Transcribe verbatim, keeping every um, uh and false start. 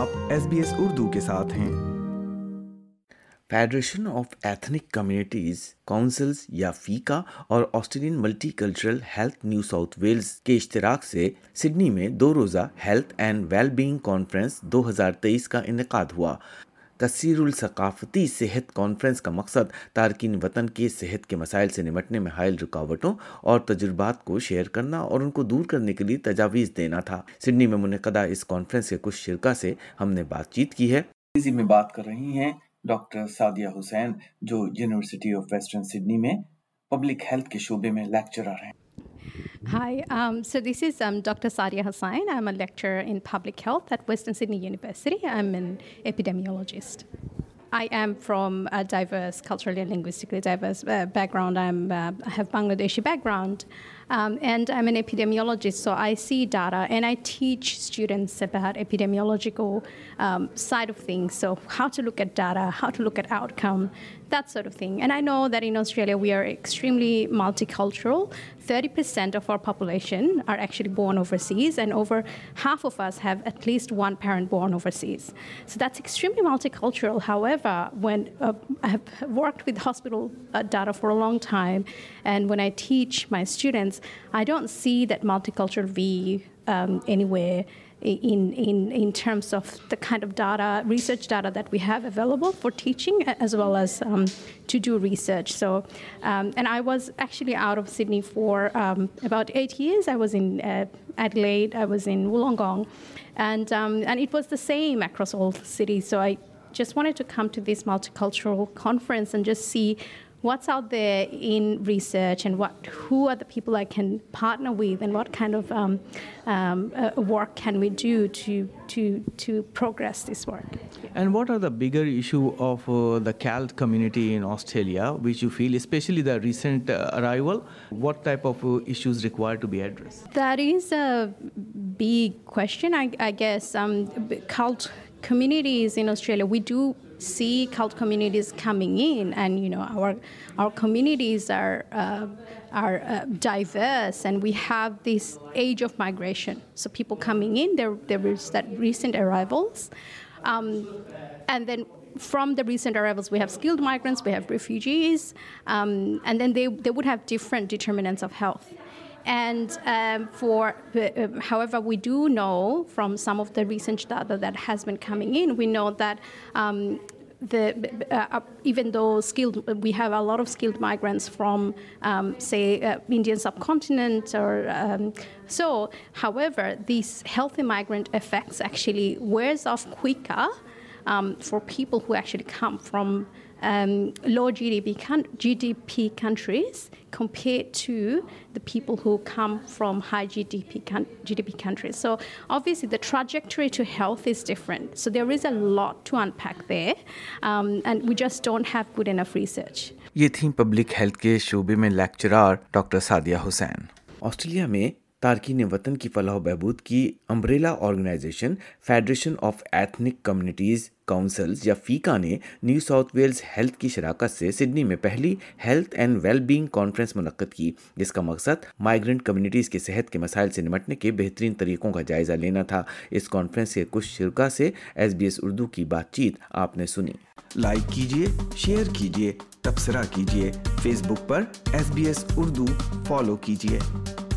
آپ S B S Urdu کے ساتھ ہیں۔ Federation of ethnic communities councils یا فیکا اور Australian multicultural health New South Wales کے اشتراک سے سڈنی میں دو روزہ health and well being conference دو ہزار تیئیس کا انعقاد ہوا۔ کثیر الثقافتی صحت کانفرنس کا مقصد تارکین وطن کے صحت کے مسائل سے نمٹنے میں حائل رکاوٹوں اور تجربات کو شیئر کرنا اور ان کو دور کرنے کے لیے تجاویز دینا تھا۔ سڈنی میں منعقدہ اس کانفرنس کے کچھ شرکا سے ہم نے بات چیت کی ہے۔ اسی میں بات کر رہی ہیں ڈاکٹر سعدیہ حسین، جو یونیورسٹی آف ویسٹرن سڈنی میں پبلک ہیلتھ کے شعبے میں لیکچرر ہیں۔ Hi, um, so this is um, Doctor Sadia Hussain. I'm a lecturer in public health at Western Sydney University. I'm an epidemiologist. I am from a diverse, culturally and linguistically diverse uh, background. I'm, uh, I have Bangladeshi background um, and I'm an epidemiologist, so I see data and I teach students about epidemiological um, side of things, so how to look at data, how to look at outcome, that sort of thing. And I know that in Australia we are extremely multicultural. thirty percent of our population are actually born overseas and over half of us have at least one parent born overseas. So that's extremely multicultural. However, when uh, I have worked with hospital uh, data for a long time, and when I teach my students, I don't see that multicultural view um, anywhere in, in, in terms of the kind of data, research data that we have available for teaching as well as um, to do research. So, um, and I was actually out of Sydney for um, about eight years. I was in uh, Adelaide, I was in Wollongong, and um, and it was the same across all cities. So I just wanted to come to this multicultural conference and just see what's out there in research and what, who are the people I can partner with and what kind of um, um, uh, work can we do to to to progress this work. Yeah. And what are the bigger issue of uh, the C A L D community in Australia, which you feel, especially the recent uh, arrival, what type of uh, issues require to be addressed? That is a big question, I, I guess. Um, C A L D communities in Australia, we do see C A L D communities coming in, and you know our our communities are uh, are uh, diverse, and we have this age of migration. So people coming in, there there is that recent arrivals, um, and then from the recent arrivals we have skilled migrants, we have refugees, um, and then they they would have different determinants of health. And um, for, uh, however, we do know from some of the research data that has been coming in, we know that um, the uh, even though skilled, we have a lot of skilled migrants from, um, say, uh, Indian subcontinent or um, so. However, these healthy migrant effects actually wears off quicker um, for people who actually come from Um, low G D P, G D P countries compared to the people who come from high G D P, G D P countries. So obviously the trajectory to health is different. So there is a lot to unpack there, um, and we just don't have good enough research. یہ تھی public health کے شعبے میں lecturer doctor Sadia Hussain. Australia میں تارکین وطن کی فلاح و بہبود کی umbrella organization federation of ethnic communities councils یا فیکا نے نیو ساؤتھ ویلز ہیلتھ کی شراکت سے سڈنی میں پہلی health and well being conference منعقد کی، جس کا مقصد مائیگرنٹ کمیونٹیز کی صحت کے مسائل سے نمٹنے کے بہترین طریقوں کا جائزہ لینا تھا۔ اس کانفرنس کے کچھ شرکا سے ایس بی ایس اردو کی بات چیت آپ نے سنی۔ لائک کیجیے، شیئر کیجیے، تبصرہ کیجیے، فیس بک پر S B S Urdu follow کیجیے۔